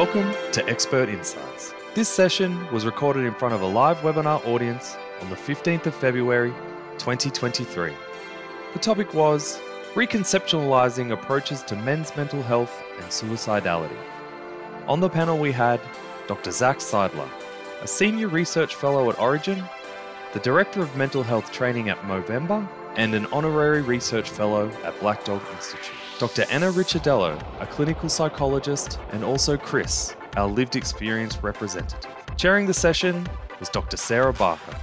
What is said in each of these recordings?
Welcome to Expert Insights. This session was recorded in front of a live webinar audience on the 15th of February, 2023. The topic was reconceptualizing approaches to men's mental health and suicidality. On the panel we had Dr. Zach Seidler, a senior research fellow at Orygen, the director of mental health training at Movember, and an honorary research fellow at Black Dog Institute. Dr. Anna Ricciardello, a clinical psychologist, and also Chris, our lived experience representative. Chairing the session was Dr. Sarah Barker.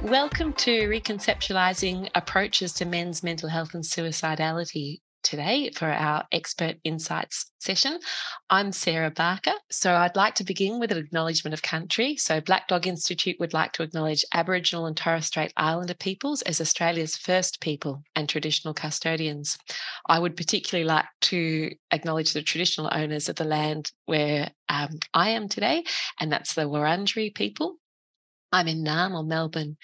Welcome to Reconceptualizing Approaches to Men's Mental Health and Suicidality. Today for our Expert Insights session. I'm Sarah Barker. So I'd like to begin with an acknowledgement of country. So Black Dog Institute would like to acknowledge Aboriginal and Torres Strait Islander peoples as Australia's first people and traditional custodians. I would particularly like to acknowledge the traditional owners of the land where I am today, and that's the Wurundjeri people. I'm in Naarm or Melbourne,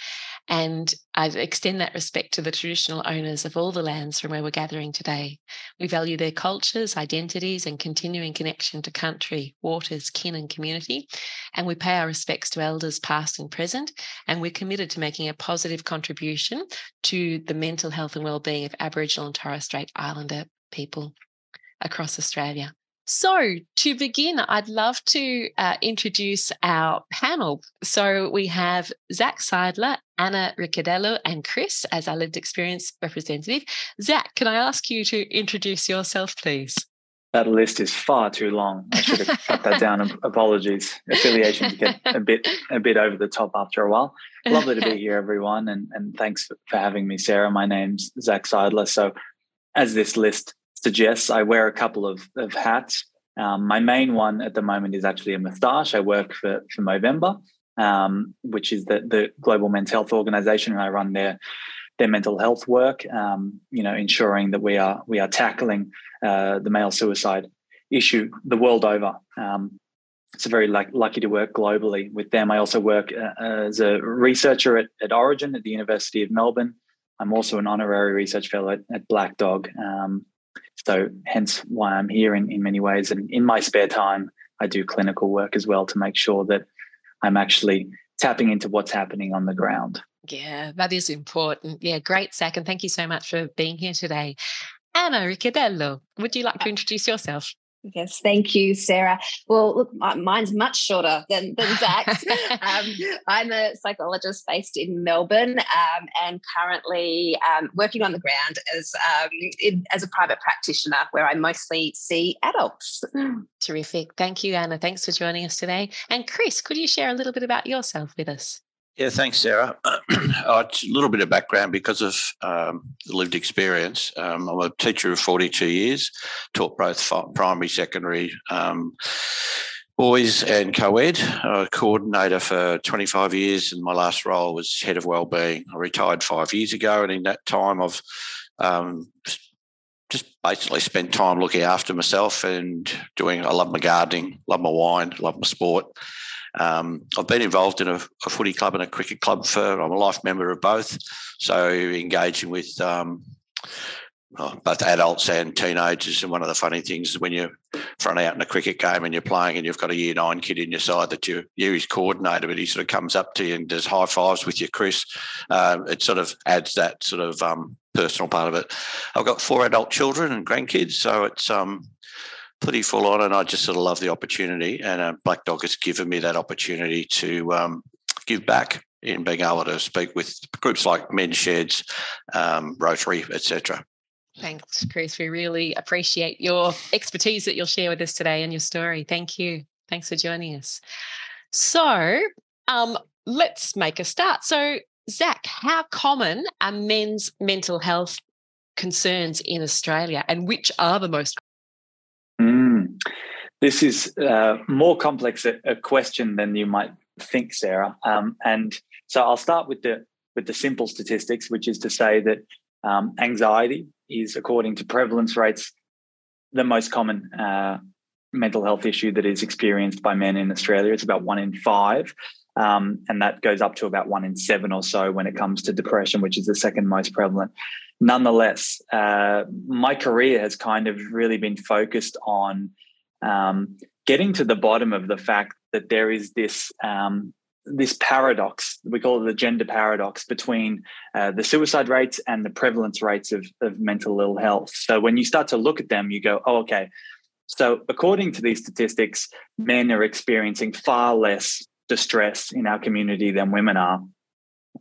and I extend that respect to the traditional owners of all the lands from where we're gathering today. We value their cultures, identities, and continuing connection to country, waters, kin, and community, and we pay our respects to elders past and present, and we're committed to making a positive contribution to the mental health and well-being of Aboriginal and Torres Strait Islander people across Australia. So to begin, I'd love to introduce our panel. So we have Zach Seidler, Anna Ricciardello, and Chris as our lived experience representative. Zach, can I ask you to introduce yourself, please? That list is far too long. I should have cut that down. Apologies. Affiliations get a bit over the top after a while. Lovely to be here, everyone, and thanks for having me, Sarah. My name's Zach Seidler. So as this list suggests, I wear a couple of hats. My main one at the moment is actually a moustache. I work for Movember, which is the global men's health organisation, and I run their mental health work. Ensuring that we are tackling the male suicide issue the world over. So very lucky to work globally with them. I also work as a researcher at Orygen at the University of Melbourne. I'm also an honorary research fellow at Black Dog. So hence why I'm here in many ways. And in my spare time, I do clinical work as well to make sure that I'm actually tapping into what's happening on the ground. Yeah, that is important. Yeah, great, Zach. And thank you so much for being here today. Anna Ricciardello, would you like to introduce yourself? Yes, thank you, Sarah. Well, look, mine's much shorter than Zach's. I'm a psychologist based in Melbourne and currently working on the ground as a private practitioner where I mostly see adults. Terrific. Thank you, Anna. Thanks for joining us today. And Chris, could you share a little bit about yourself with us? Yeah, thanks, Sarah. It's a little bit of background because of the lived experience. I'm a teacher of 42 years, taught both primary, secondary, boys and co-ed, coordinator for 25 years, and my last role was head of wellbeing. I retired 5 years ago, and in that time I've just basically spent time looking after myself and doing, I love my gardening, love my wine, love my sport. I've been involved in a footy club and a cricket club I'm a life member of both, so engaging with both adults and teenagers. And one of the funny things is when you're front out in a cricket game and you're playing and you've got a year 9 kid in your side that you is coordinator, but he sort of comes up to you and does high fives with you, Chris. It sort of adds that sort of personal part of it. I've got 4 adult children and grandkids, so it's pretty full on, and I just sort of love the opportunity, and Black Dog has given me that opportunity to give back in being able to speak with groups like Men's Sheds, Rotary, etc. Thanks, Chris. We really appreciate your expertise that you'll share with us today and your story. Thank you. Thanks for joining us. So let's make a start. So Zach, how common are men's mental health concerns in Australia, and which are the most? This is more complex a question than you might think, Sarah. And so I'll start with the simple statistics, which is to say that anxiety is, according to prevalence rates, the most common mental health issue that is experienced by men in Australia. It's about 1 in 5. And that goes up to about 1 in 7 or so when it comes to depression, which is the second most prevalent. Nonetheless, my career has kind of really been focused on getting to the bottom of the fact that there is this this paradox, we call it the gender paradox, between the suicide rates and the prevalence rates of mental ill health. So when you start to look at them, you go, oh, okay. So according to these statistics, men are experiencing far less distress in our community than women are.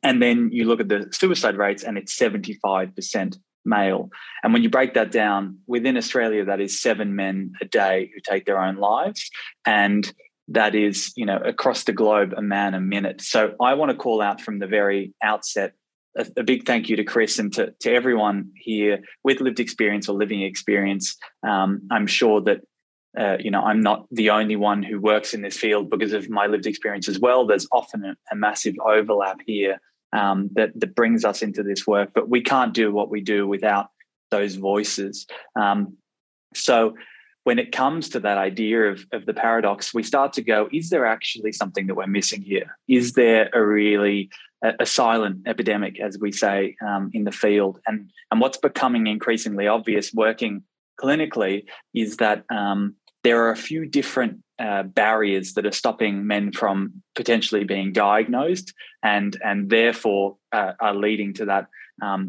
And then you look at the suicide rates and it's 75% male. And when you break that down, within Australia, that is 7 men a day who take their own lives. And that is, you know, across the globe, a man a minute. So I want to call out from the very outset a big thank you to Chris and to everyone here with lived experience or living experience. I'm sure that, you know, I'm not the only one who works in this field because of my lived experience as well. There's often a massive overlap here that brings us into this work, but we can't do what we do without those voices. So when it comes to that idea of the paradox, we start to go, is there actually something that we're missing here? Is there a silent epidemic, as we say, in the field? And what's becoming increasingly obvious working clinically is that there are a few different barriers that are stopping men from potentially being diagnosed and therefore are leading to that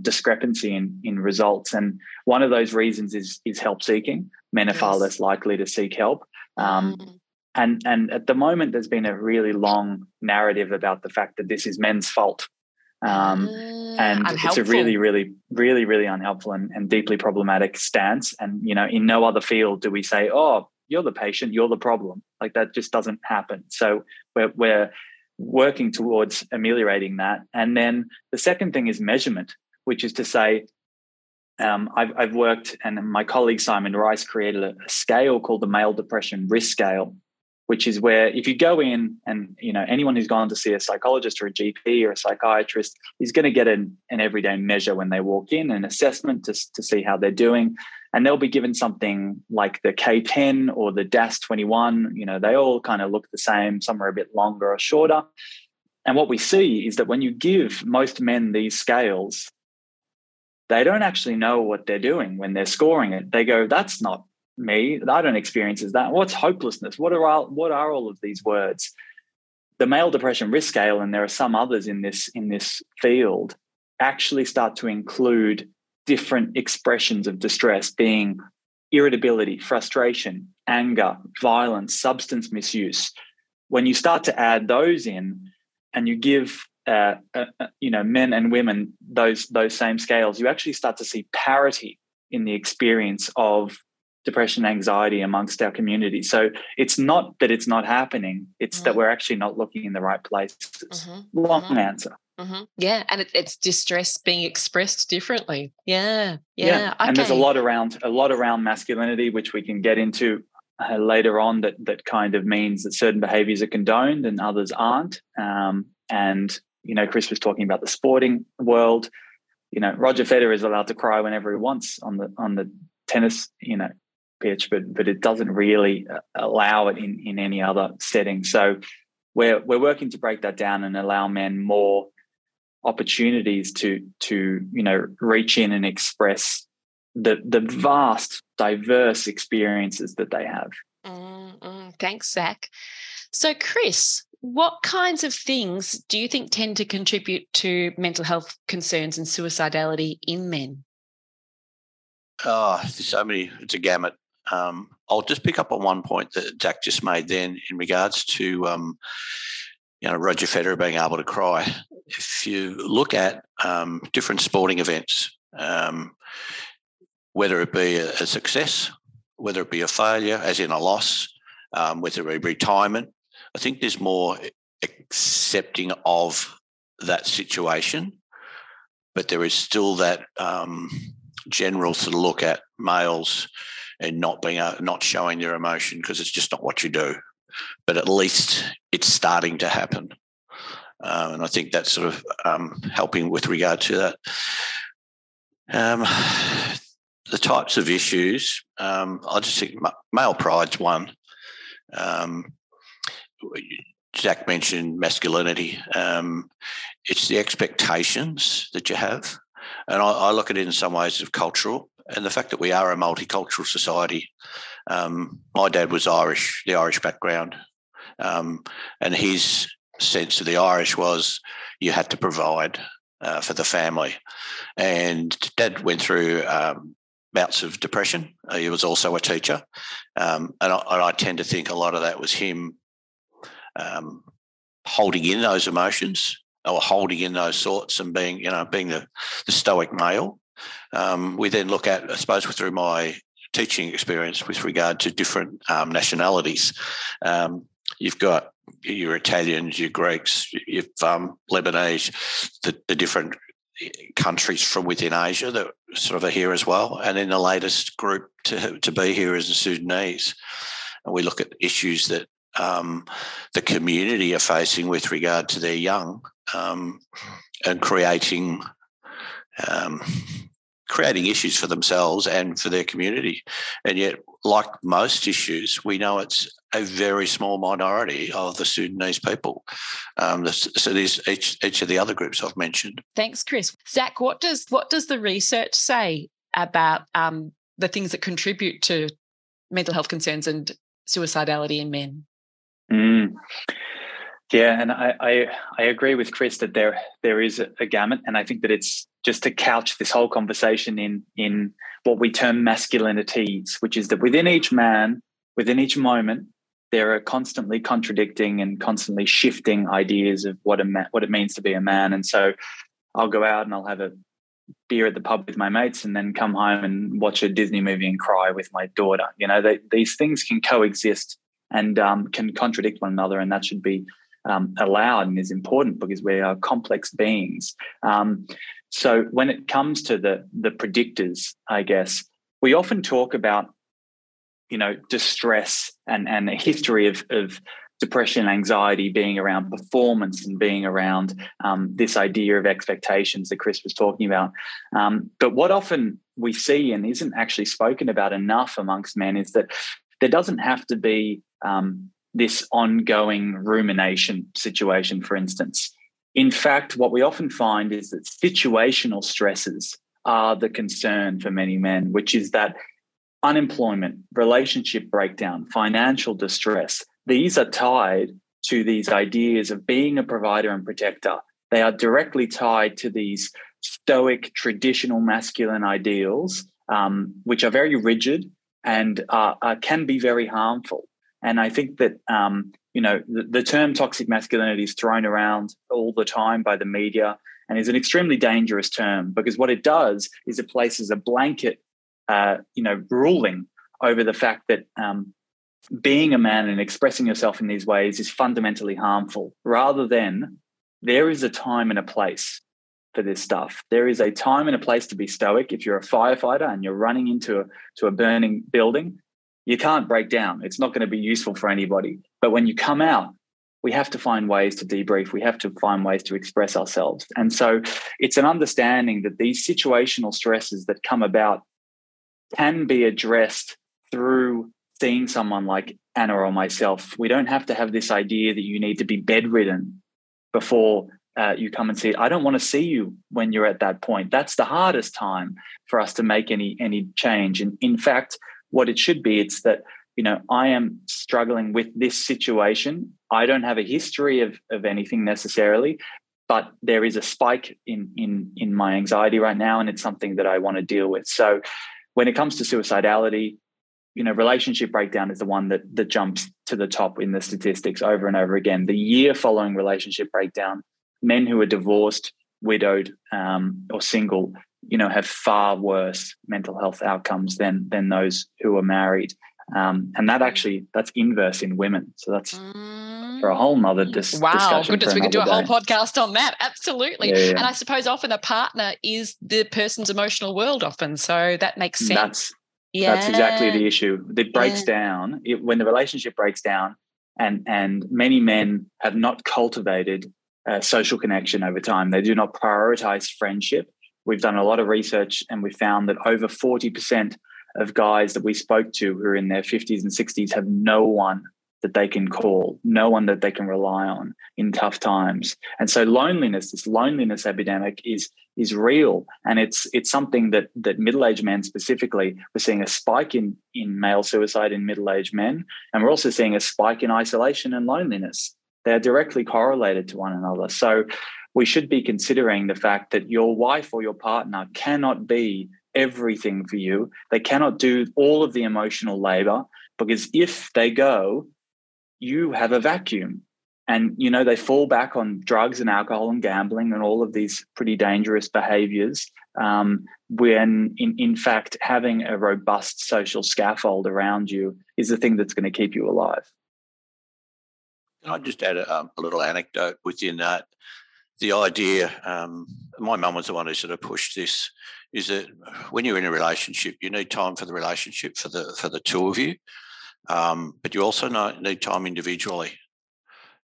discrepancy in results. And one of those reasons is help seeking. Men are far less likely to seek help. And at the moment, there's been a really long narrative about the fact that this is men's fault. And it's a really, really, really, really unhelpful and deeply problematic stance. And, you know, in no other field do we say, oh, you're the patient, you're the problem. Like that just doesn't happen. So we're working towards ameliorating that. And then the second thing is measurement, which is to say, I've worked, and my colleague Simon Rice created a scale called the Male Depression Risk Scale, which is where if you go in and, you know, anyone who's gone to see a psychologist or a GP or a psychiatrist is going to get an everyday measure when they walk in, an assessment to see how they're doing. And they'll be given something like the K10 or the DASS-21. You know, they all kind of look the same. Some are a bit longer or shorter. And what we see is that when you give most men these scales, they don't actually know what they're doing when they're scoring it. They go, that's not me. I don't experience that. What's hopelessness? What are all of these words? The Male Depression Risk Scale, and there are some others in this field, actually start to include different expressions of distress, being irritability, frustration, anger, violence, substance misuse. When you start to add those in and you give you know, men and women those same scales, you actually start to see parity in the experience of depression, anxiety amongst our community. So it's not that it's not happening; it's that we're actually not looking in the right places. Long answer. Yeah, and it's distress being expressed differently. Yeah. Okay. And there's a lot around masculinity, which we can get into later on. That kind of means that certain behaviours are condoned and others aren't. You know, Chris was talking about the sporting world. You know, Roger Federer is allowed to cry whenever he wants on the tennis, you know, pitch, but it doesn't really allow it in any other setting. So we're working to break that down and allow men more opportunities to you know, reach in and express the vast, diverse experiences that they have. Thanks, Zach. So, Chris, what kinds of things do you think tend to contribute to mental health concerns and suicidality in men? Oh, there's so many. It's a gamut. I'll just pick up on one point that Zach just made then in regards to, you know, Roger Federer being able to cry. If you look at different sporting events, whether it be a success, whether it be a failure, as in a loss, whether it be retirement, I think there's more accepting of that situation, but there is still that general sort of look at males and not showing their emotion because it's just not what you do. But at least it's starting to happen, and I think that's sort of helping with regard to that. The types of issues, I just think male pride's one. Zach mentioned masculinity. It's the expectations that you have. And I look at it in some ways as cultural. And the fact that we are a multicultural society, my dad was Irish, the Irish background, and his sense of the Irish was you had to provide for the family. And Dad went through bouts of depression. He was also a teacher, and I tend to think a lot of that was him holding in those emotions or holding in those thoughts and being the stoic male. We then look at, I suppose, through my teaching experience with regard to different nationalities. You've got your Italians, your Greeks, your Lebanese, the different countries from within Asia that sort of are here as well. And then the latest group to be here is the Sudanese. And we look at issues that the community are facing with regard to their young and creating creating issues for themselves and for their community. And yet, like most issues, we know it's a very small minority of the Sudanese people. So there's each of the other groups I've mentioned. Thanks, Chris. Zach, what does the research say about the things that contribute to mental health concerns and suicidality in men? Yeah, and I agree with Chris that there is a gamut, and I think that it's just to couch this whole conversation in what we term masculinities, which is that within each man, within each moment, there are constantly contradicting and constantly shifting ideas of what it means to be a man. And so I'll go out and I'll have a beer at the pub with my mates and then come home and watch a Disney movie and cry with my daughter. You know, these things can coexist and can contradict one another, and that should be allowed and is important because we are complex beings. So when it comes to the predictors, I guess, we often talk about, you know, distress and a history of depression, anxiety being around performance and being around this idea of expectations that Chris was talking about. But what often we see and isn't actually spoken about enough amongst men is that there doesn't have to be this ongoing rumination situation, for instance. In fact, what we often find is that situational stresses are the concern for many men, which is that unemployment, relationship breakdown, financial distress, these are tied to these ideas of being a provider and protector. They are directly tied to these stoic, traditional masculine ideals, which are very rigid and can be very harmful. And I think that, you know, the term toxic masculinity is thrown around all the time by the media and is an extremely dangerous term because what it does is it places a blanket, ruling over the fact that being a man and expressing yourself in these ways is fundamentally harmful, rather than there is a time and a place for this stuff. There is a time and a place to be stoic. If you're a firefighter and you're running into a burning building, you can't break down. It's not going to be useful for anybody. But when you come out, we have to find ways to debrief. We have to find ways to express ourselves. And so it's an understanding that these situational stresses that come about can be addressed through seeing someone like Anna or myself. We don't have to have this idea that you need to be bedridden before you come and see it. I don't want to see you when you're at that point. That's the hardest time for us to make any change. And in fact, what it should be, it's that, you know, I am struggling with this situation. I don't have a history of anything necessarily, but there is a spike in my anxiety right now, and it's something that I want to deal with. So when it comes to suicidality, you know, relationship breakdown is the one that jumps to the top in the statistics over and over again. The year following relationship breakdown, men who are divorced, widowed, or single, you know, have far worse mental health outcomes than those who are married. And that's inverse in women. So that's for a whole nother discussion. Wow, goodness, we could do a whole podcast on that. Absolutely. Yeah. And I suppose often a partner is the person's emotional world often. So that makes sense. That's exactly the issue. It breaks down. When the relationship breaks down and many men have not cultivated social connection over time, they do not prioritize friendship. We've done a lot of research and we found that over 40% of guys that we spoke to who are in their 50s and 60s have no one that they can call, no one that they can rely on in tough times. And so loneliness, this loneliness epidemic is real. And it's something that middle-aged men specifically, we're seeing a spike in male suicide in middle-aged men. And we're also seeing a spike in isolation and loneliness. They're directly correlated to one another. So we should be considering the fact that your wife or your partner cannot be everything for you. They cannot do all of the emotional labor, because if they go, you have a vacuum. And, you know, they fall back on drugs and alcohol and gambling and all of these pretty dangerous behaviors, when, in fact, having a robust social scaffold around you is the thing that's going to keep you alive. Can I just add a little anecdote within that? The idea, my mum was the one who sort of pushed this, is that when you're in a relationship, you need time for the relationship for the two of you, but you also need time individually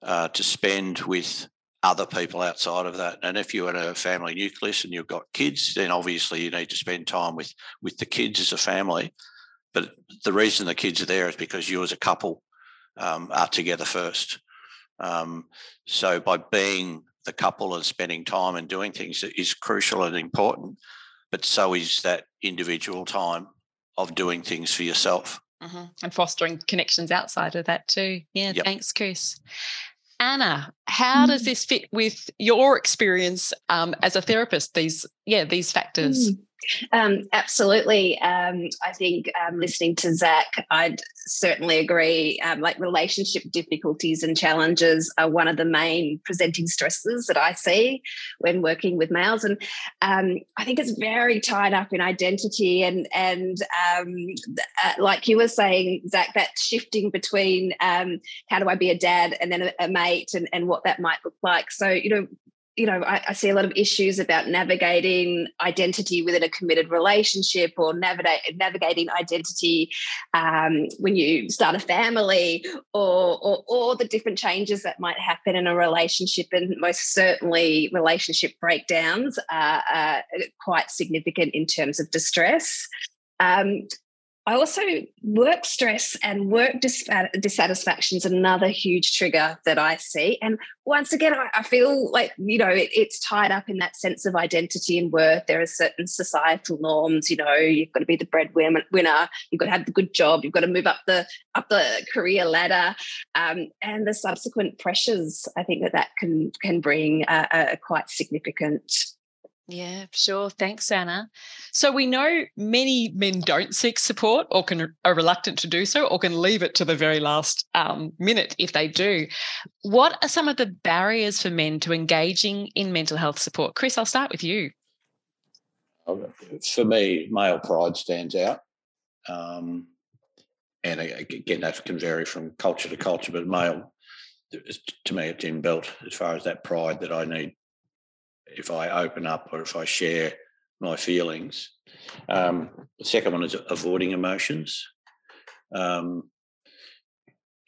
to spend with other people outside of that. And if you're in a family nucleus and you've got kids, then obviously you need to spend time with the kids as a family. But the reason the kids are there is because you as a couple are together first. So by being the couple and spending time and doing things is crucial and important, but so is that individual time of doing things for yourself. Mm-hmm. And fostering connections outside of that too. Yeah, yep. Thanks, Chris. Anna, how does this fit with your experience as a therapist, these factors? Absolutely. I think listening to Zach, I'd certainly agree. Like relationship difficulties and challenges are one of the main presenting stresses that I see when working with males. And I think it's very tied up in identity and like you were saying, Zach, that shifting between how do I be a dad and then a mate and what that might look like. So, you know, I see a lot of issues about navigating identity within a committed relationship, or navigating identity when you start a family, or the different changes that might happen in a relationship. And most certainly relationship breakdowns are quite significant in terms of distress. I also, work stress and work dissatisfaction is another huge trigger that I see. And once again, I feel like, it's tied up in that sense of identity and worth. There are certain societal norms, you've got to be the breadwinner, you've got to have the good job, you've got to move up the career ladder. And the subsequent pressures, I think that can bring a quite significant. Yeah, sure. Thanks, Anna. So we know many men don't seek support, or are reluctant to do so, or can leave it to the very last minute if they do. What are some of the barriers for men to engaging in mental health support? Chris, I'll start with you. For me, male pride stands out. And again, that can vary from culture to culture, but male, to me, it's inbuilt as far as that pride that I need. If I open up or if I share my feelings. The second one is avoiding emotions. As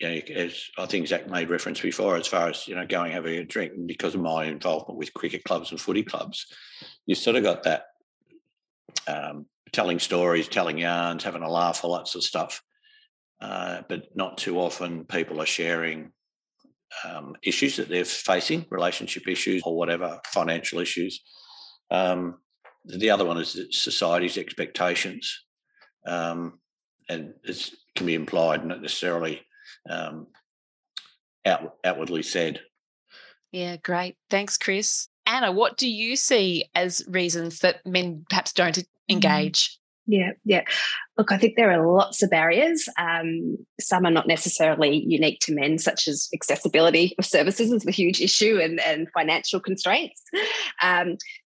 I think Zach made reference before, as far as, going having a drink, and because of my involvement with cricket clubs and footy clubs, you've sort of got that telling stories, telling yarns, having a laugh, all that sort of stuff. But not too often people are sharing issues that they're facing, relationship issues or whatever, financial issues. The other one is society's expectations, and it can be implied, not necessarily outwardly said. Yeah, great. Thanks, Chris. Anna, what do you see as reasons that men perhaps don't engage? Yeah. Look, I think there are lots of barriers. Some are not necessarily unique to men, such as accessibility of services is a huge issue and financial constraints.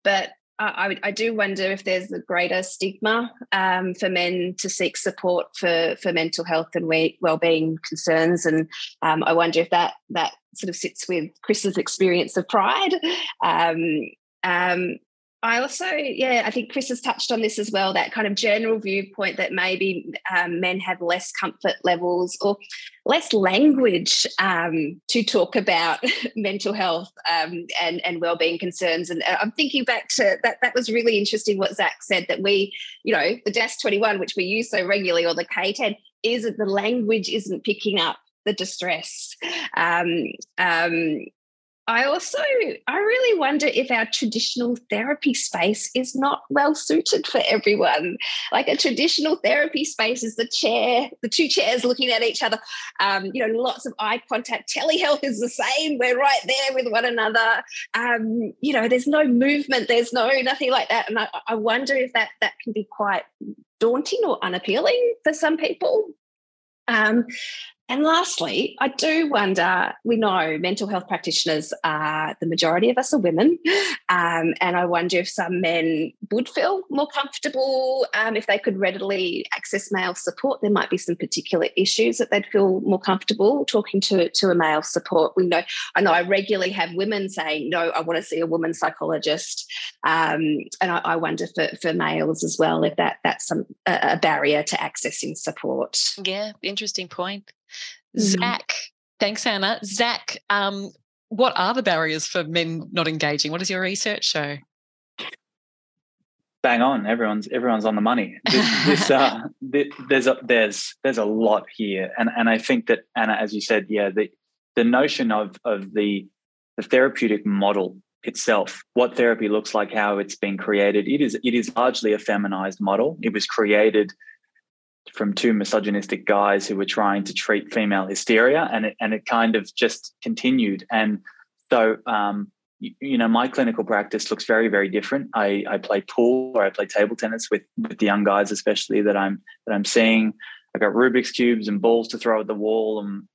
But I do wonder if there's a greater stigma for men to seek support for mental health and wellbeing concerns. And I wonder if that sort of sits with Chris's experience of pride. I also, I think Chris has touched on this as well, that kind of general viewpoint that maybe men have less comfort levels or less language to talk about mental health and wellbeing concerns. And I'm thinking back to that was really interesting what Zach said, that we, the DASS-21, which we use so regularly, or the K10, is that the language isn't picking up the distress. I really wonder if our traditional therapy space is not well suited for everyone. Like, a traditional therapy space is the chair, the two chairs looking at each other, lots of eye contact. Telehealth is the same. We're right there with one another. There's no movement. There's nothing like that. And I wonder if that can be quite daunting or unappealing for some people. And lastly, I do wonder, we know mental health practitioners, the majority of us are women, and I wonder if some men would feel more comfortable if they could readily access male support. There might be some particular issues that they'd feel more comfortable talking to a male support. I know I regularly have women saying, no, I want to see a woman psychologist, and I wonder for males as well if that's a barrier to accessing support. Yeah, interesting point. Zach, thanks, Anna. Zach, what are the barriers for men not engaging? What does your research show? Bang on, everyone's on the money. There's a lot here, and I think that, Anna, as you said, the notion of the therapeutic model itself, what therapy looks like, how it's been created, it is largely a feminized model. It was created from two misogynistic guys who were trying to treat female hysteria, and it kind of just continued. And so, my clinical practice looks very, very different. I play pool, or I play table tennis with the young guys, especially that I'm seeing. I got Rubik's cubes and balls to throw at the wall, and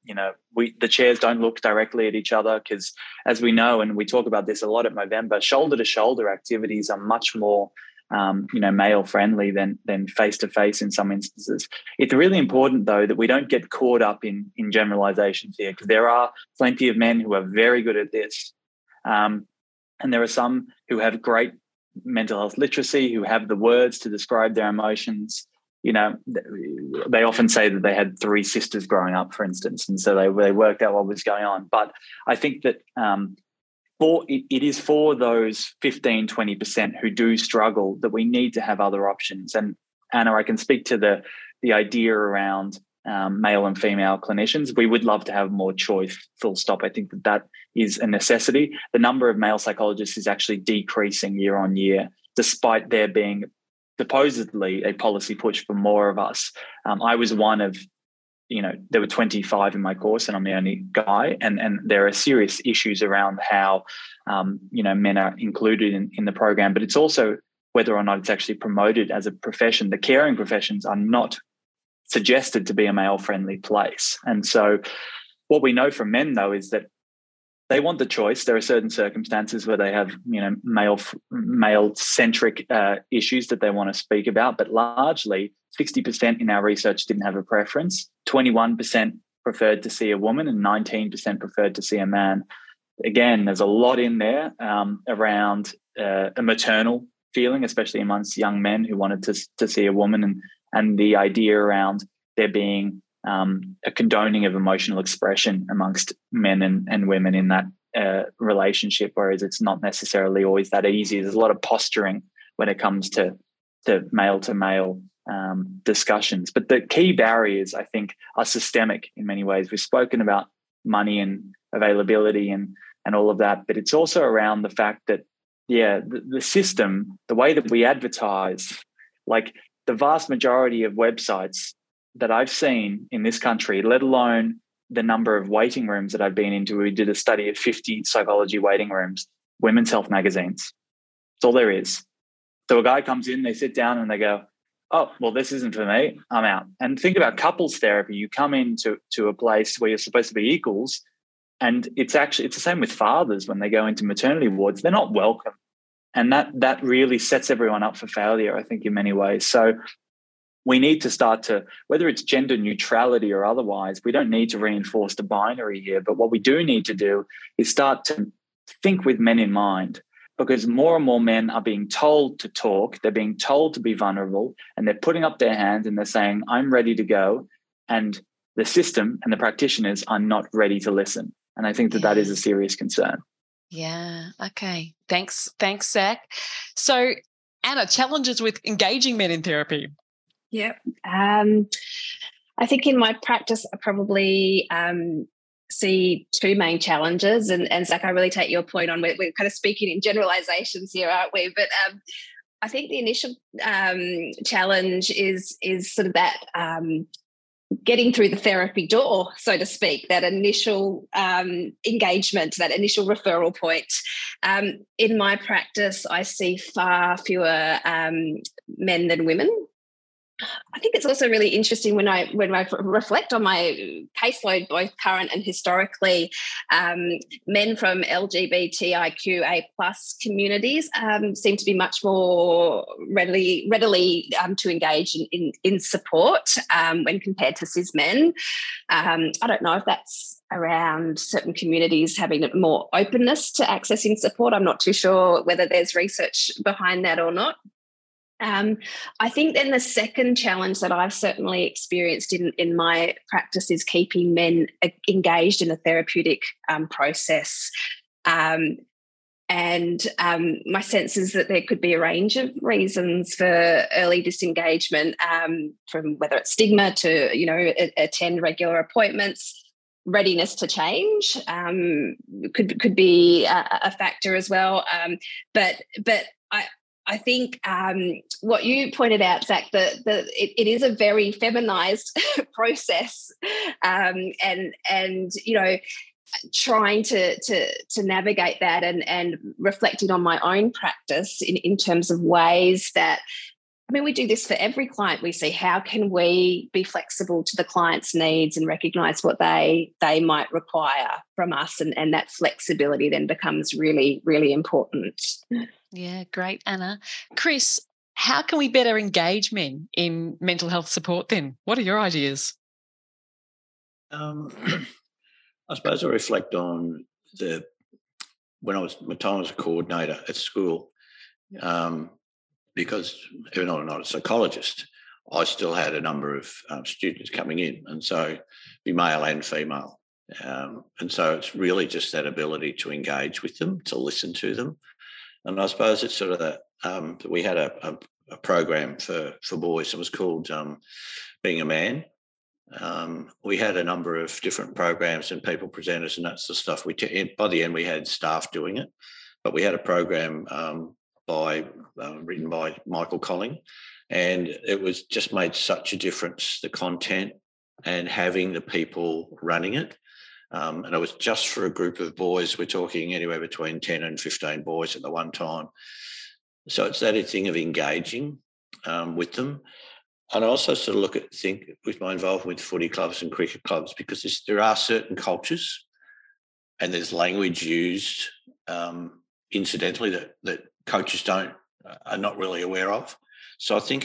the chairs don't look directly at each other because, as we know, and we talk about this a lot at Movember, shoulder to shoulder activities are much more male friendly than face to face in some instances. It's really important, though, that we don't get caught up in generalizations here, because there are plenty of men who are very good at this, and there are some who have great mental health literacy, who have the words to describe their emotions. They often say that they had three sisters growing up, for instance, and so they worked out what was going on. But I think that it is for those 15, 20% who do struggle that we need to have other options. And Anna, I can speak to the idea around male and female clinicians. We would love to have more choice, full stop. I think that is a necessity. The number of male psychologists is actually decreasing year on year, despite there being supposedly a policy push for more of us. I was one of, there were 25 in my course, and I'm the only guy. And there are serious issues around how, men are included in the program, but it's also whether or not it's actually promoted as a profession. The caring professions are not suggested to be a male-friendly place. And so what we know from men, though, is that they want the choice. There are certain circumstances where they have, male-centric issues that they want to speak about, but largely 60% in our research didn't have a preference. 21% preferred to see a woman, and 19% preferred to see a man. Again, there's a lot in there around a maternal feeling, especially amongst young men who wanted to see a woman, and the idea around there being a condoning of emotional expression amongst men and women in that relationship, whereas it's not necessarily always that easy. There's a lot of posturing when it comes to male discussions. But the key barriers, I think, are systemic in many ways. We've spoken about money and availability and all of that, but it's also around the fact that, the system, the way that we advertise, like the vast majority of websites that I've seen in this country, let alone the number of waiting rooms that I've been into. We did a study of 50 psychology waiting rooms, women's health magazines. That's all there is. So a guy comes in, they sit down and they go, oh, well, this isn't for me, I'm out. And think about couples therapy. You come into a place where you're supposed to be equals, and it's the same with fathers when they go into maternity wards. They're not welcome. And that really sets everyone up for failure, I think, in many ways. So we need to start to, whether it's gender neutrality or otherwise, we don't need to reinforce the binary here. But what we do need to do is start to think with men in mind, because more and more men are being told to talk, they're being told to be vulnerable, and they're putting up their hands and they're saying, I'm ready to go. And the system and the practitioners are not ready to listen. And I think that is a serious concern. Yeah, okay. Thanks, Zach. So, Anna, challenges with engaging men in therapy. Yep. I think in my practice, I probably see two main challenges. And Zach, I really take your point on, we're kind of speaking in generalizations here, aren't we? But I think the initial challenge is sort of that getting through the therapy door, so to speak, that initial engagement, that initial referral point. In my practice, I see far fewer men than women. I think it's also really interesting when I reflect on my caseload, both current and historically, men from LGBTIQA plus communities seem to be much more readily to engage in support when compared to cis men. I don't know if that's around certain communities having more openness to accessing support. I'm not too sure whether there's research behind that or not. I think then the second challenge that I've certainly experienced in my practice is keeping men engaged in the therapeutic process. And my sense is that there could be a range of reasons for early disengagement, from whether it's stigma to, attend regular appointments. Readiness to change could be a factor as well. But I think what you pointed out, Zach, it is a very feminized process, and trying to navigate that and reflecting on my own practice in terms of ways that, I mean, we do this for every client we see. How can we be flexible to the client's needs and recognise what they might require from us? And that flexibility then becomes really, really important. Yeah, great, Anna. Chris, how can we better engage men in mental health support then? What are your ideas? I suppose I reflect on my time as a coordinator at school. Because even though I'm not a psychologist, I still had a number of students coming in, and so be male and female. And so it's really just that ability to engage with them, to listen to them. And I suppose it's sort of that we had a program for boys. It was called Being a Man. We had a number of different programs and people presenters, and that's the stuff by the end we had staff doing it, but we had a program written by Michael Colling, and it was just made such a difference, the content and having the people running it. And it was just for a group of boys. We're talking anywhere between 10 and 15 boys at the one time. So it's that thing of engaging with them. And I also sort of think with my involvement with footy clubs and cricket clubs, because there are certain cultures and there's language used incidentally that coaches are not really aware of. So I think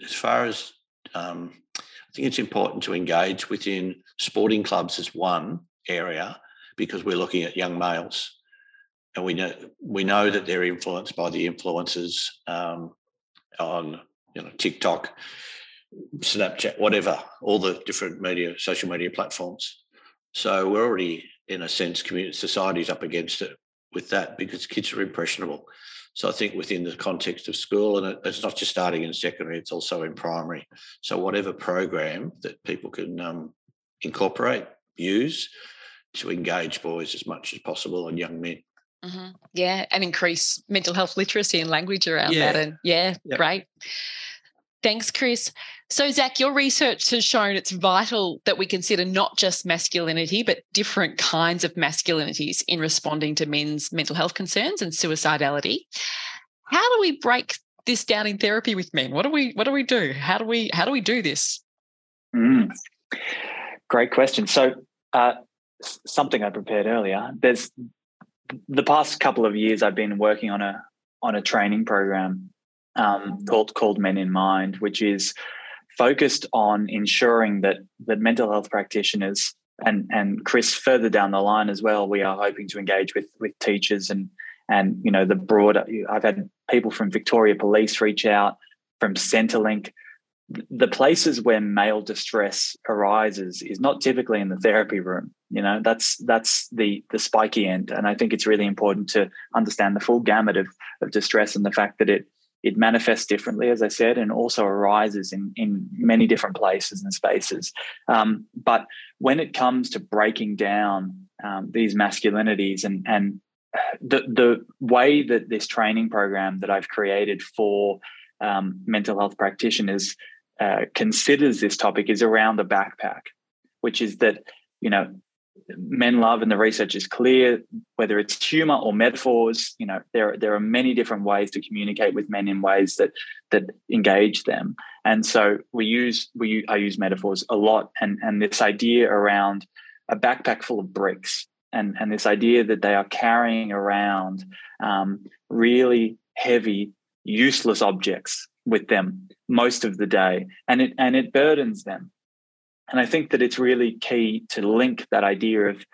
I think it's important to engage within sporting clubs as one area, because we're looking at young males, and we know that they're influenced by the influencers on TikTok, Snapchat, whatever, all the different social media platforms. So we're already, in a sense, society's up against it with that, because kids are impressionable. So I think within the context of school, and it's not just starting in secondary, it's also in primary. So whatever program that people can incorporate, use to engage boys as much as possible and young men. Mm-hmm. Yeah, and increase mental health literacy and language around that. And great. Thanks, Chris. So, Zach, your research has shown it's vital that we consider not just masculinity but different kinds of masculinities in responding to men's mental health concerns and suicidality. How do we break this down in therapy with men? What do we do? How do we do this? Great question. So, something I prepared earlier. There's the past couple of years I've been working on a training program called Men in Mind, which is focused on ensuring that mental health practitioners and Chris, further down the line as well, we are hoping to engage with teachers and the broader. I've had people from Victoria Police reach out, from Centrelink. The places where male distress arises is not typically in the therapy room. That's the spiky end, and I think it's really important to understand the full gamut of distress and the fact that it It manifests differently, as I said, and also arises in many different places and spaces. But when it comes to breaking down these masculinities and the way that this training program that I've created for mental health practitioners considers this topic is around the backpack, which is that, you know, men love, and the research is clear, whether it's humor or metaphors, you know, there are many different ways to communicate with men in ways that engage them. And so I use metaphors a lot, and this idea around a backpack full of bricks and this idea that they are carrying around really heavy, useless objects with them most of the day, and it burdens them. And I think that it's really key to link that idea of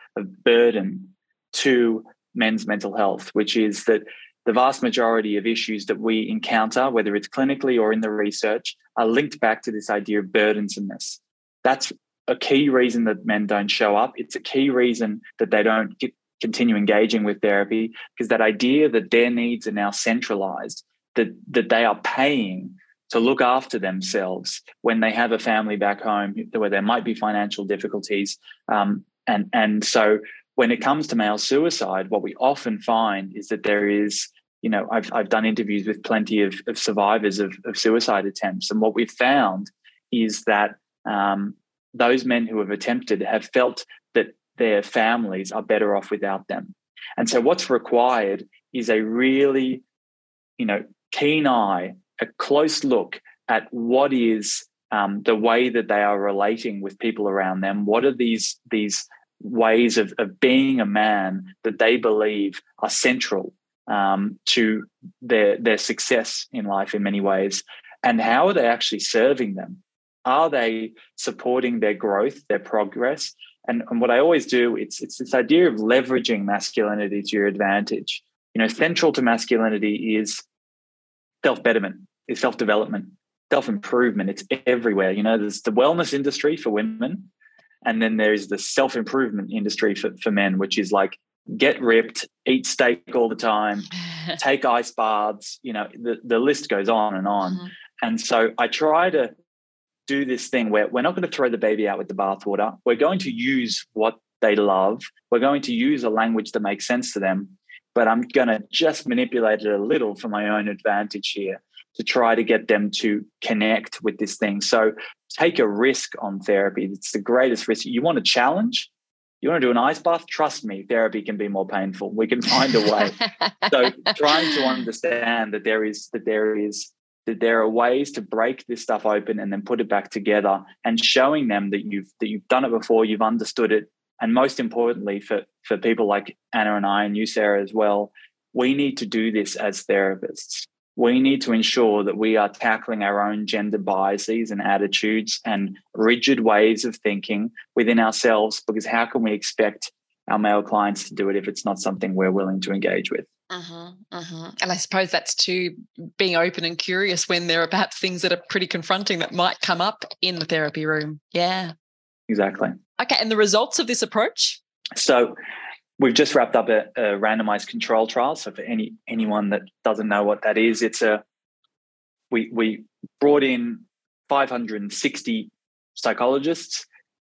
burden to men's mental health, which is that the vast majority of issues that we encounter, whether it's clinically or in the research, are linked back to this idea of burdensomeness. That's a key reason that men don't show up. It's a key reason that they don't continue engaging with therapy, because that idea that their needs are now centralized, that they are paying to look after themselves when they have a family back home where there might be financial difficulties. And so when it comes to male suicide, what we often find is that there is, you know, I've done interviews with plenty of survivors of suicide attempts. And what we've found is that those men who have attempted have felt that their families are better off without them. And so what's required is a really, you know, keen eye, a close look at what is the way that they are relating with people around them. What are these ways of being a man that they believe are central to their success in life in many ways? And how are they actually serving them? Are they supporting their growth, their progress? And what I always do, it's this idea of leveraging masculinity to your advantage. You know, central to masculinity is self-betterment, is self-development, self-improvement. It's everywhere. You know, there's the wellness industry for women, and then there's the self-improvement industry for men, which is like get ripped, eat steak all the time, take ice baths. You know, the list goes on and on. Mm-hmm. And so I try to do this thing where we're not going to throw the baby out with the bathwater. We're going to use what they love. We're going to use a language that makes sense to them, but I'm going to just manipulate it a little for my own advantage here to try to get them to connect with this thing. So take a risk on therapy. It's the greatest risk. You want a challenge? You want to do an ice bath? Trust me, therapy can be more painful. We can find a way. So trying to understand that there are ways to break this stuff open and then put it back together, and showing them that you've done it before, you've understood it. And most importantly, for people like Anna and I, and you, Sarah, as well, we need to do this as therapists. We need to ensure that we are tackling our own gender biases and attitudes and rigid ways of thinking within ourselves, because how can we expect our male clients to do it if it's not something we're willing to engage with? Uh-huh, uh-huh. And I suppose that's to being open and curious when there are perhaps things that are pretty confronting that might come up in the therapy room. Yeah. Exactly. Okay, and the results of this approach? So we've just wrapped up a randomized control trial. So for anyone that doesn't know what that is, it's we brought in 560 psychologists.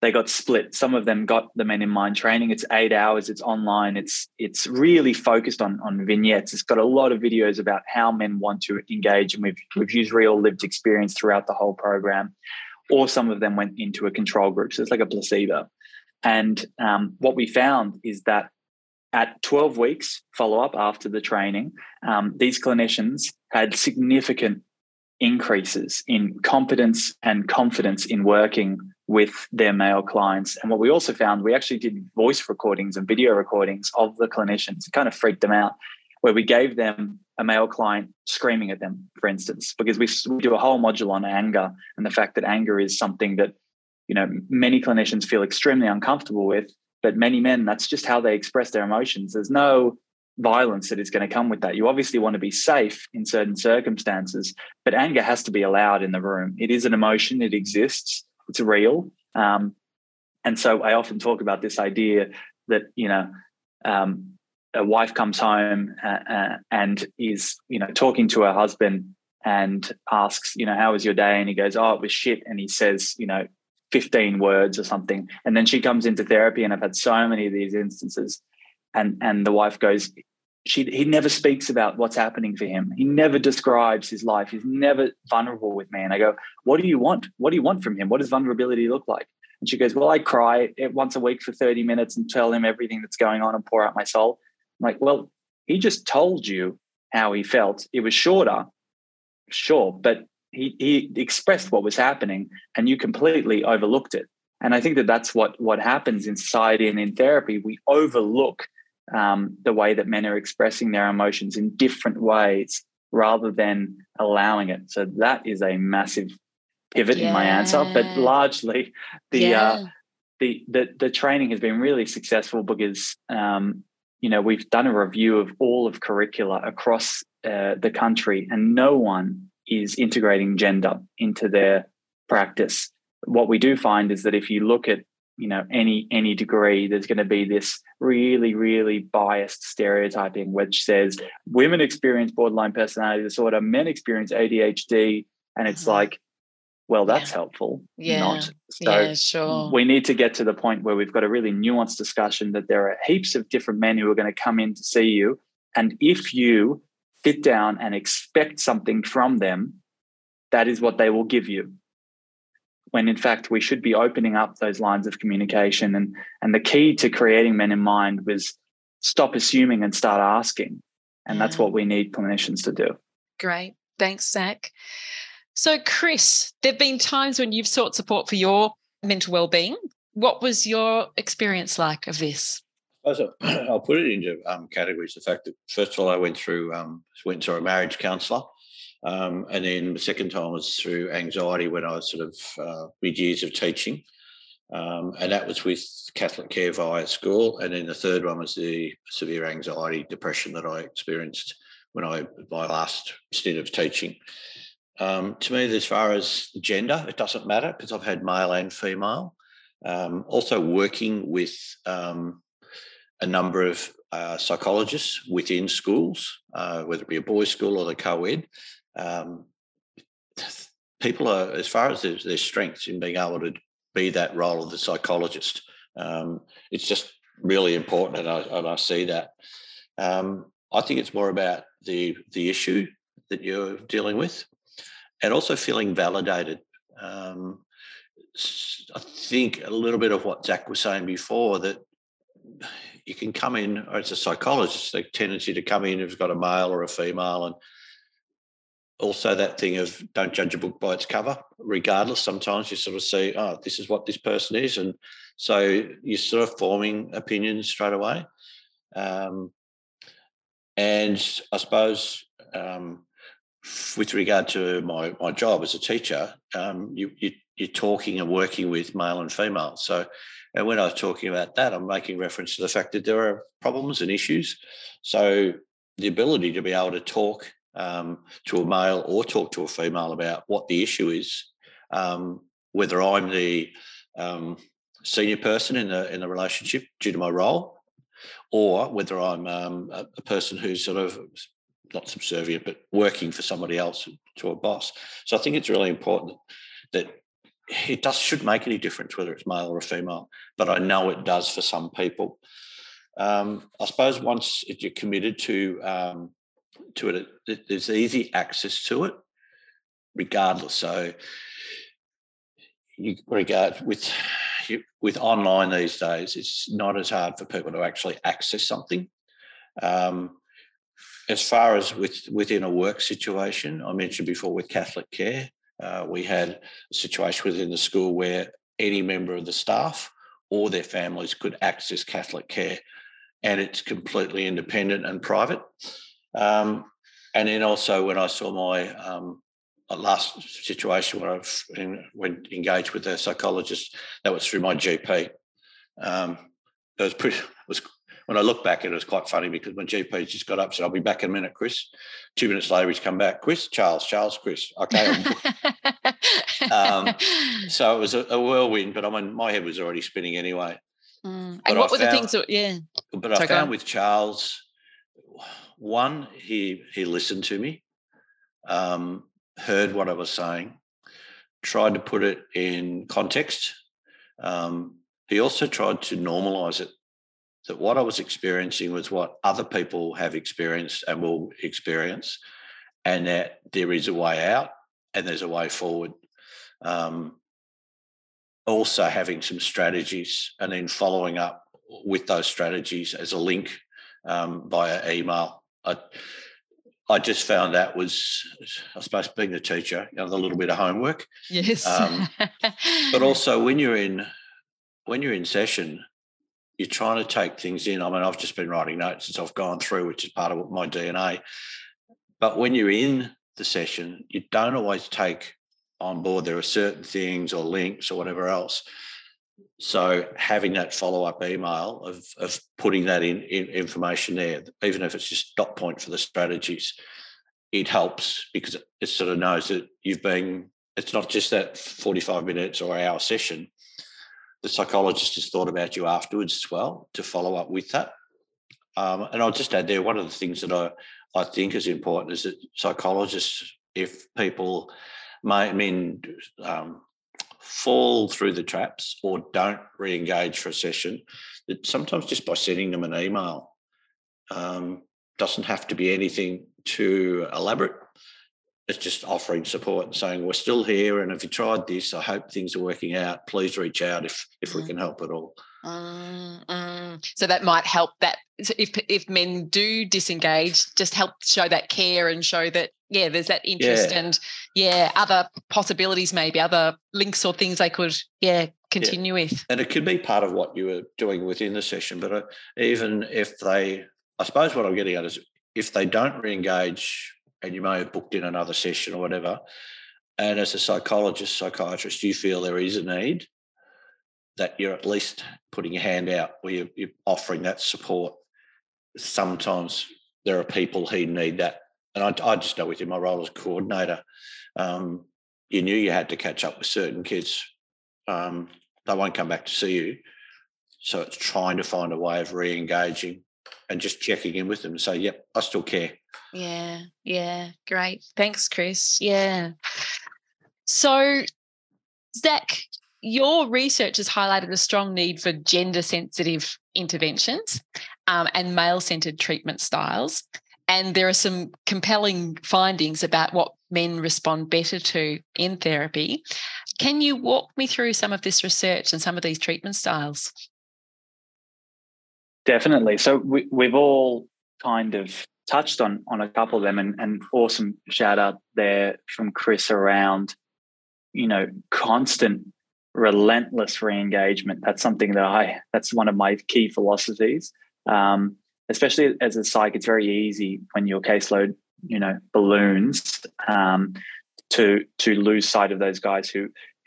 They got split. Some of them got the Men in Mind training. It's 8 hours. It's online. It's really focused on vignettes. It's got a lot of videos about how men want to engage, and we've used real lived experience throughout the whole program. Or some of them went into a control group. So it's like a placebo. And what we found is that at 12 weeks follow-up after the training, these clinicians had significant increases in competence and confidence in working with their male clients. And what we also found, we actually did voice recordings and video recordings of the clinicians. It kind of freaked them out, where we gave them a male client screaming at them, for instance, because we do a whole module on anger and the fact that anger is something that, you know, many clinicians feel extremely uncomfortable with, but many men, that's just how they express their emotions. There's no violence that is going to come with that. You obviously want to be safe in certain circumstances, but anger has to be allowed in the room. It is an emotion. It exists. It's real. And so I often talk about this idea that, you know, a wife comes home and is, you know, talking to her husband and asks, you know, how was your day? And he goes, oh, it was shit. And he says, you know, 15 words or something. And then she comes into therapy, and I've had so many of these instances. And the wife goes, he never speaks about what's happening for him. He never describes his life. He's never vulnerable with me. And I go, what do you want? What do you want from him? What does vulnerability look like? And she goes, well, I cry once a week for 30 minutes and tell him everything that's going on and pour out my soul. I'm like, well, he just told you how he felt. It was shorter, sure, but he expressed what was happening, and you completely overlooked it. And I think that that's what happens in society and in therapy. We overlook the way that men are expressing their emotions in different ways rather than allowing it. So that is a massive pivot in my answer, but largely the training has been really successful because you know, we've done a review of all of curricula across the country, and no one is integrating gender into their practice. What we do find is that if you look at, you know, any degree, there's going to be this really, really biased stereotyping, which says women experience borderline personality disorder, men experience ADHD, and it's like, well, that's helpful. Yeah. Not. So we need to get to the point where we've got a really nuanced discussion that there are heaps of different men who are going to come in to see you. And if you sit down and expect something from them, that is what they will give you. When in fact, we should be opening up those lines of communication. And the key to creating Men in Mind was stop assuming and start asking. And that's what we need clinicians to do. Great. Thanks, Zach. So, Chris, there have been times when you've sought support for your mental well-being. What was your experience like of this? I'll put it into categories. The fact that, first of all, I went through a marriage counsellor, and then the second time was through anxiety when I was sort of mid-years of teaching, and that was with Catholic Care via school. And then the third one was the severe anxiety, depression that I experienced when my last stint of teaching. To me, as far as gender, it doesn't matter because I've had male and female. Also working with a number of psychologists within schools, whether it be a boys' school or the co-ed, people are, as far as their strengths in being able to be that role of the psychologist, it's just really important, and I see that. I think it's more about the issue that you're dealing with. And also feeling validated. I think a little bit of what Zach was saying before, that you can come in, or it's a psychologist, the tendency to come in who's got a male or a female, and also that thing of don't judge a book by its cover. Regardless, sometimes you sort of see, oh, this is what this person is, and so you're sort of forming opinions straight away. And I suppose... with regard to my job as a teacher, you're talking and working with male and female. So, and when I was talking about that, I'm making reference to the fact that there are problems and issues. So the ability to be able to talk to a male or talk to a female about what the issue is, whether I'm the senior person in the relationship due to my role, or whether I'm a person who's sort of not subservient, but working for somebody else, to a boss. So I think it's really important that it should make any difference whether it's male or a female, but I know it does for some people. I suppose once you're committed to it, there's easy access to it regardless. So you regard with online these days, it's not as hard for people to actually access something. As far as within a work situation, I mentioned before with Catholic Care, we had a situation within the school where any member of the staff or their families could access Catholic Care, and it's completely independent and private. And then also when I saw my last situation where I went engaged with a psychologist, that was through my GP. When I look back, it was quite funny because my GP just got up and said, I'll be back in a minute, Chris. 2 minutes later, he's come back. Chris, Charles, Chris. Okay. So it was a whirlwind, but I mean, my head was already spinning anyway. Mm. And what were the things that, But I found with Charles, one, he listened to me. heard what I was saying, tried to put it in context. He also tried to normalise it, that what I was experiencing was what other people have experienced and will experience, and that there is a way out and there's a way forward. Also having some strategies and then following up with those strategies as a link via email. I just found that was, I suppose, being a teacher, you know, the little bit of homework. Yes. But also when you're in session, you're trying to take things in. I mean, I've just been writing notes since I've gone through, which is part of my DNA. But when you're in the session, you don't always take on board. There are certain things or links or whatever else. So having that follow-up email of putting that in information there, even if it's just dot point for the strategies, it helps because it sort of knows that you've been, it's not just that 45 minutes or hour session. The psychologist has thought about you afterwards as well to follow up with that. And I'll just add there, one of the things that I think is important is that psychologists, if people may, fall through the traps or don't re-engage for a session, that sometimes just by sending them an email, doesn't have to be anything too elaborate. It's just offering support and saying, we're still here, and if you tried this, I hope things are working out. Please reach out if we can help at all. So that might help that. So if men do disengage, just help show that care and show that, yeah, there's that interest and, other possibilities maybe, other links or things they could, continue with. And it could be part of what you were doing within the session, but even if they, I suppose what I'm getting at is if they don't re-engage and you may have booked in another session or whatever, and as a psychologist, psychiatrist, you feel there is a need, that you're at least putting your hand out where you're offering that support. Sometimes there are people who need that. And I just know within my role as coordinator, you knew you had to catch up with certain kids. They won't come back to see you. So it's trying to find a way of re-engaging and just checking in with them and say, yep, I still care. Yeah, great. Thanks, Chris. Yeah. So, Zach, your research has highlighted a strong need for gender-sensitive interventions and male-centred treatment styles, and there are some compelling findings about what men respond better to in therapy. Can you walk me through some of this research and some of these treatment styles? Definitely. So we've all kind of touched on a couple of them, and awesome shout-out there from Chris around, you know, constant relentless re-engagement. That's something that that's one of my key philosophies. Especially as a psych, it's very easy when your caseload, you know, balloons to lose sight of those guys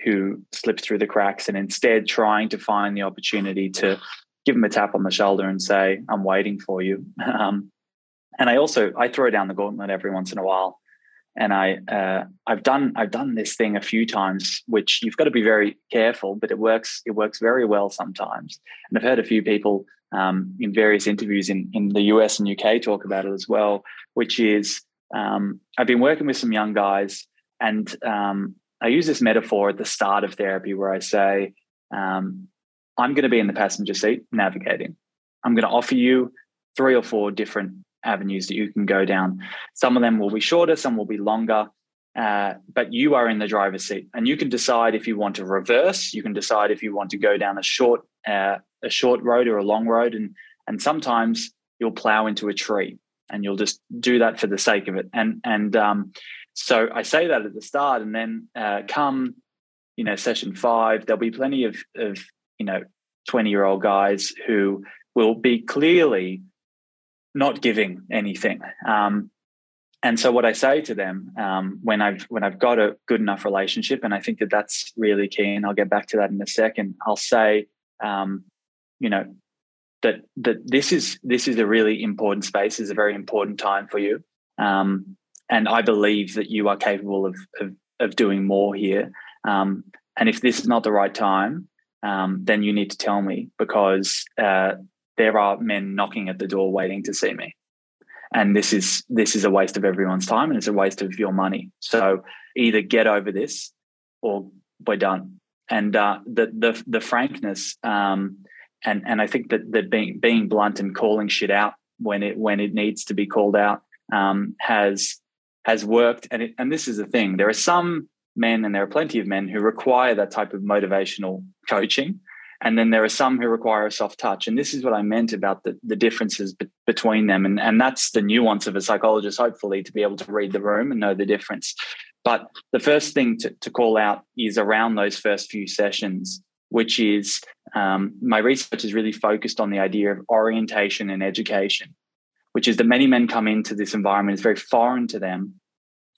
who slip through the cracks, and instead trying to find the opportunity to give them a tap on the shoulder and say, I'm waiting for you. And I throw down the gauntlet every once in a while. And I've done this thing a few times, which you've got to be very careful, but it works very well sometimes. And I've heard a few people in various interviews in the US and UK talk about it as well, which is I've been working with some young guys, and I use this metaphor at the start of therapy where I say, I'm going to be in the passenger seat navigating. I'm going to offer you 3 or 4 different avenues that you can go down. Some of them will be shorter, some will be longer, but you are in the driver's seat, and you can decide if you want to reverse, you can decide if you want to go down a short road or a long road, and sometimes you'll plow into a tree and you'll just do that for the sake of it. And so I say that at the start, and then come, you know, session 5, there'll be plenty of you know, 20-year-old guys who will be clearly not giving anything, and so what I say to them when I've got a good enough relationship, and I think that that's really key, and I'll get back to that in a second. I'll say, you know, that this is a really important space, this is a very important time for you, and I believe that you are capable of doing more here. And if this is not the right time, then you need to tell me, because there are men knocking at the door waiting to see me. And this is a waste of everyone's time, and it's a waste of your money. So either get over this or we're done. And the frankness, and I think that being blunt and calling shit out when it needs to be called out has worked. And this is the thing: there are some men, and there are plenty of men, who require that type of motivational coaching. And then there are some who require a soft touch. And this is what I meant about the differences between them. And that's the nuance of a psychologist, hopefully, to be able to read the room and know the difference. But the first thing to call out is around those first few sessions, which is my research is really focused on the idea of orientation and education, which is that many men come into this environment, it's very foreign to them,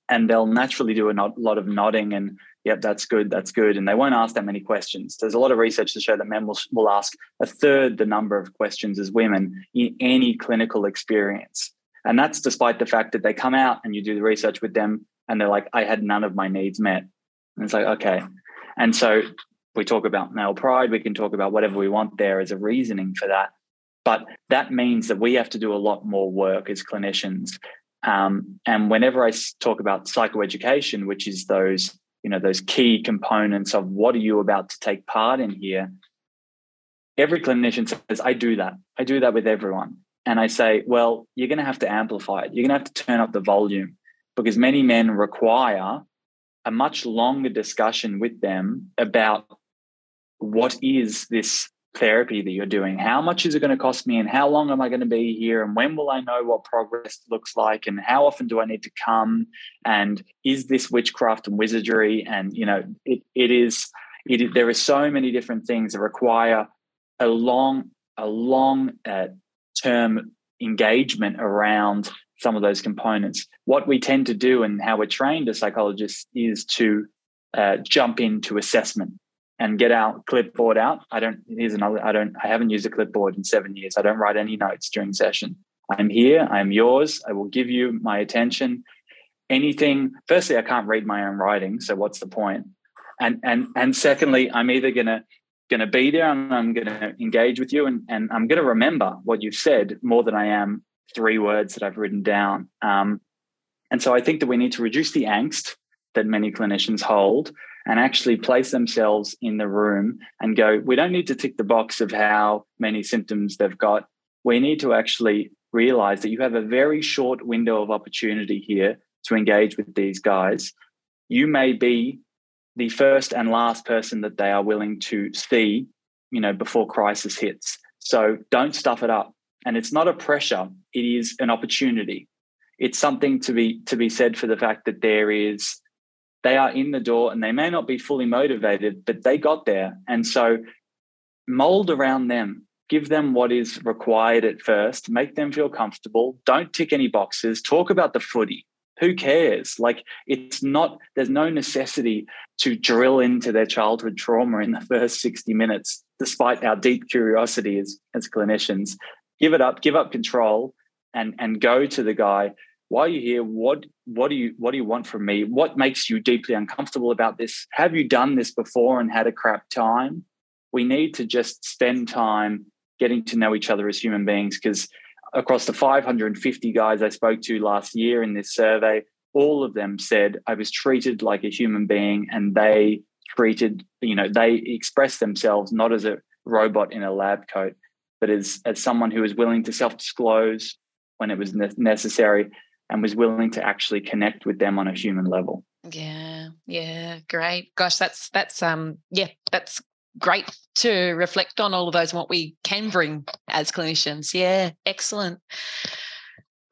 and they'll naturally do a lot of nodding and, yep, that's good. And they won't ask that many questions. There's a lot of research to show that men will ask a third the number of questions as women in any clinical experience. And that's despite the fact that they come out and you do the research with them and they're like, I had none of my needs met. And it's like, okay. And so we talk about male pride. We can talk about whatever we want there as a reasoning for that. But that means that we have to do a lot more work as clinicians. And whenever I talk about psychoeducation, which is those key components of what are you about to take part in here, every clinician says, I do that with everyone. And I say, well, you're going to have to amplify it. You're going to have to turn up the volume, because many men require a much longer discussion with them about what is this therapy that you're doing, how much is it going to cost me, and how long am I going to be here, and when will I know what progress looks like, and how often do I need to come, and is this witchcraft and wizardry? And there are so many different things that require a long term engagement around some of those components. What we tend to do, and how we're trained as psychologists, is to jump into assessment and get our clipboard out. I haven't used a clipboard in 7 years. I don't write any notes during session. I'm here. I'm yours. I will give you my attention. Anything. Firstly, I can't read my own writing, so what's the point? And secondly, I'm either gonna be there and I'm gonna engage with you, and I'm gonna remember what you've said more than I am 3 words that I've written down. And so I think that we need to reduce the angst that many clinicians hold, and actually place themselves in the room and go, we don't need to tick the box of how many symptoms they've got. We need to actually realize that you have a very short window of opportunity here to engage with these guys. You may be the first and last person that they are willing to see, before crisis hits. So don't stuff it up. And it's not a pressure. It is an opportunity. It's something to be said for the fact that they are in the door, and they may not be fully motivated, but they got there. And so mold around them, give them what is required at first, make them feel comfortable. Don't tick any boxes. Talk about the footy. Who cares? Like, there's no necessity to drill into their childhood trauma in the first 60 minutes, despite our deep curiosity as clinicians. Give up control and go to the guy. Why are you here? What do you want from me? What makes you deeply uncomfortable about this? Have you done this before and had a crap time? We need to just spend time getting to know each other as human beings, because across the 550 guys I spoke to last year in this survey, all of them said, I was treated like a human being, and they expressed themselves not as a robot in a lab coat, but as someone who is willing to self-disclose when it was necessary, and was willing to actually connect with them on a human level. Yeah, great. Gosh, that's great to reflect on all of those and what we can bring as clinicians. Yeah, excellent.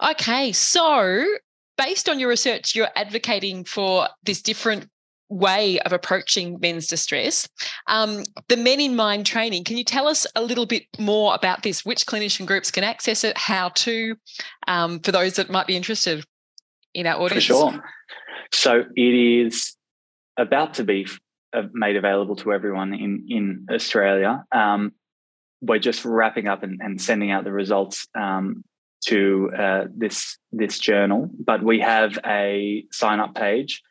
Okay, so based on your research, you're advocating for this different way of approaching men's distress. The Men in Mind training, can you tell us a little bit more about this, which clinician groups can access it, how to, for those that might be interested in our audience? For sure. So it is about to be made available to everyone in Australia. We're just wrapping up and sending out the results to this journal, but we have a sign-up page,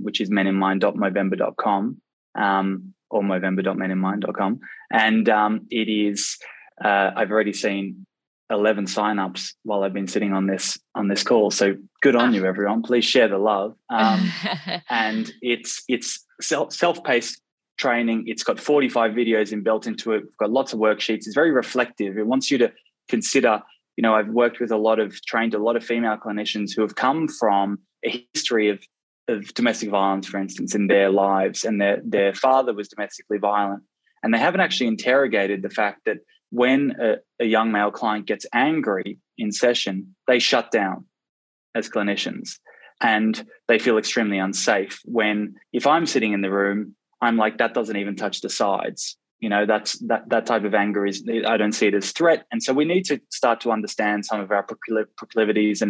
which is meninmind.movember.com or movember.meninmind.com. And it is, I've already seen 11 signups while I've been sitting on this call. So good on you, everyone. Please share the love. And it's self-paced training. It's got 45 videos built into it. We've got lots of worksheets. It's very reflective. It wants you to consider, you know, I've worked with trained a lot of female clinicians who have come from a history of domestic violence, for instance, in their lives, and their father was domestically violent. And they haven't actually interrogated the fact that when a young male client gets angry in session, they shut down as clinicians, and they feel extremely unsafe when, if I'm sitting in the room, I'm like, that doesn't even touch the sides. You know, that type of anger is, I don't see it as threat. And so we need to start to understand some of our proclivities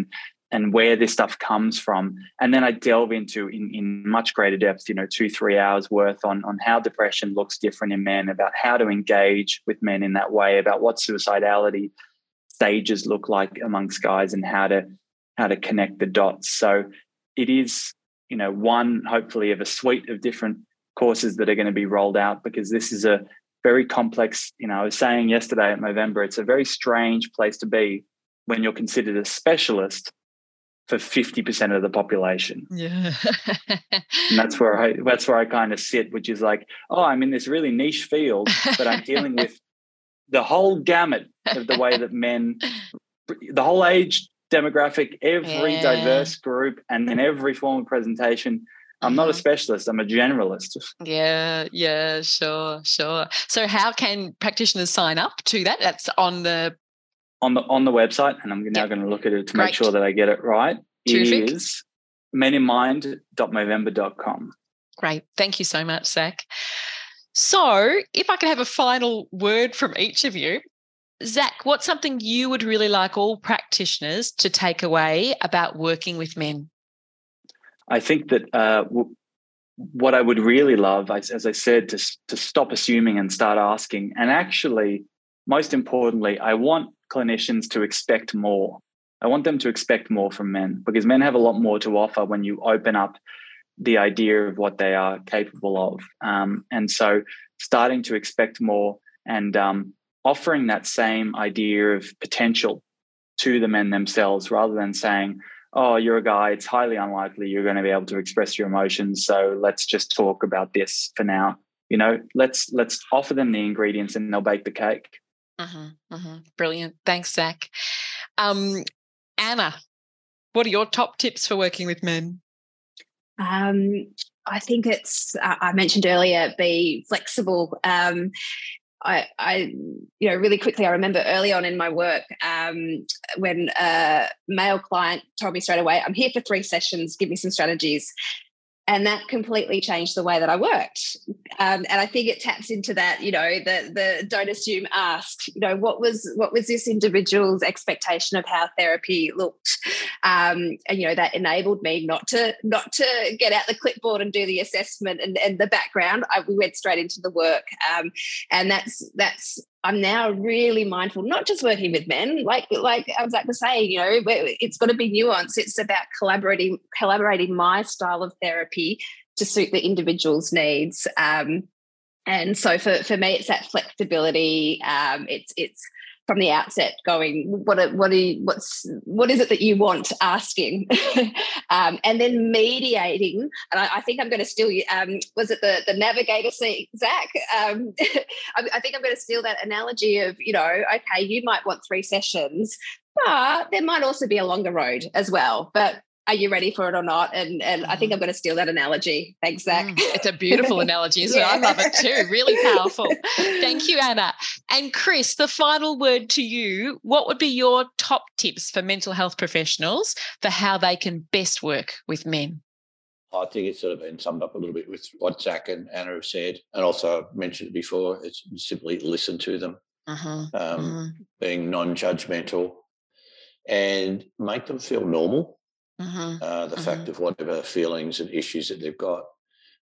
and where this stuff comes from. And then I delve into in much greater depth, you know, 2-3 hours worth on how depression looks different in men, about how to engage with men in that way, about what suicidality stages look like amongst guys, and how to connect the dots. So it is, you know, one hopefully of a suite of different courses that are going to be rolled out, because this is a very complex, you know, I was saying yesterday at Movember, it's a very strange place to be when you're considered a specialist for 50% of the population. Yeah. And that's where I kind of sit, which is like, oh, I'm in this really niche field, but I'm dealing with the whole gamut of the way that men, the whole age demographic, every diverse group, and then every form of presentation. I'm not a specialist, I'm a generalist. Yeah, sure. So how can practitioners sign up to that? That's on the website, and I'm now going to look at it to make sure that I get it right. Terrific. It is meninmind.movember.com. Great. Thank you so much, Zach. So if I could have a final word from each of you. Zach, what's something you would really like all practitioners to take away about working with men? I think that what I would really love, as I said, to stop assuming and start asking. And actually, most importantly, I want clinicians to expect more. I want them to expect more from men, because men have a lot more to offer when you open up the idea of what they are capable of. And so starting to expect more and offering that same idea of potential to the men themselves, rather than saying, oh, you're a guy, it's highly unlikely you're going to be able to express your emotions, so let's just talk about this for now. You know, let's offer them the ingredients and they'll bake the cake. Brilliant. Thanks, Zach. Anna, what are your top tips for working with men? I think it's, I mentioned earlier, be flexible. I you know, really quickly, I remember early on in my work when a male client told me straight away, I'm here for 3 sessions, give me some strategies. And that completely changed the way that I worked. And I think it taps into that, you know, the don't assume, ask. You know, what was this individual's expectation of how therapy looked? And, you know, that enabled me not to get out the clipboard and do the assessment and the background. We went straight into the work. And that's I'm now really mindful, not just working with men, like I was like to say, you know, it's got to be nuanced. It's about collaborating my style of therapy to suit the individual's needs. And so for me, it's that flexibility. It's from the outset going, what is it that you want, asking, and then mediating. And I think I'm going to steal, was it the navigator scene, Zach? I think I'm going to steal that analogy of, you know, okay, you might want 3 sessions, but there might also be a longer road as well. But are you ready for it or not? And I think I'm going to steal that analogy. Thanks, Zach. It's a beautiful analogy, isn't it? I love it too. Really powerful. Thank you, Anna. And Chris, the final word to you. What would be your top tips for mental health professionals for how they can best work with men? I think it's sort of been summed up a little bit with what Zach and Anna have said, and also I've mentioned it before. It's simply listen to them, being non-judgmental, and make them feel normal. The fact of whatever feelings and issues that they've got,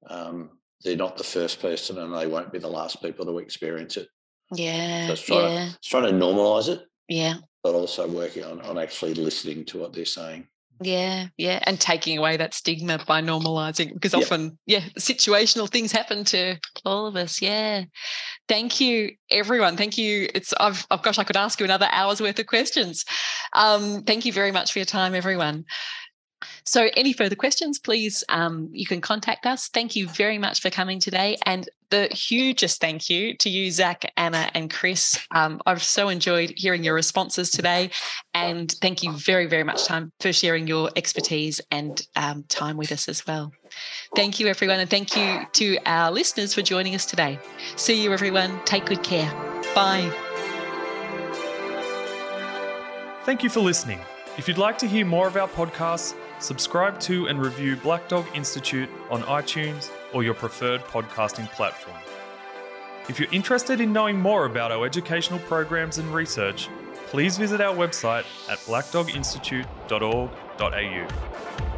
they're not the first person and they won't be the last people to experience it. Yeah. So it's trying to normalise it. Yeah. But also working on actually listening to what they're saying. Yeah. And taking away that stigma by normalising, because often, situational things happen to all of us. Yeah. Thank you, everyone. Thank you. I could ask you another hour's worth of questions. Thank you very much for your time, everyone. So any further questions, please, you can contact us. Thank you very much for coming today. And the hugest thank you to you, Zach, Anna and Chris. I've so enjoyed hearing your responses today. And thank you very, very much for sharing your expertise and time with us as well. Thank you, everyone. And thank you to our listeners for joining us today. See you, everyone. Take good care. Bye. Thank you for listening. If you'd like to hear more of our podcasts, subscribe to and review Black Dog Institute on iTunes or your preferred podcasting platform. If you're interested in knowing more about our educational programs and research, please visit our website at blackdoginstitute.org.au.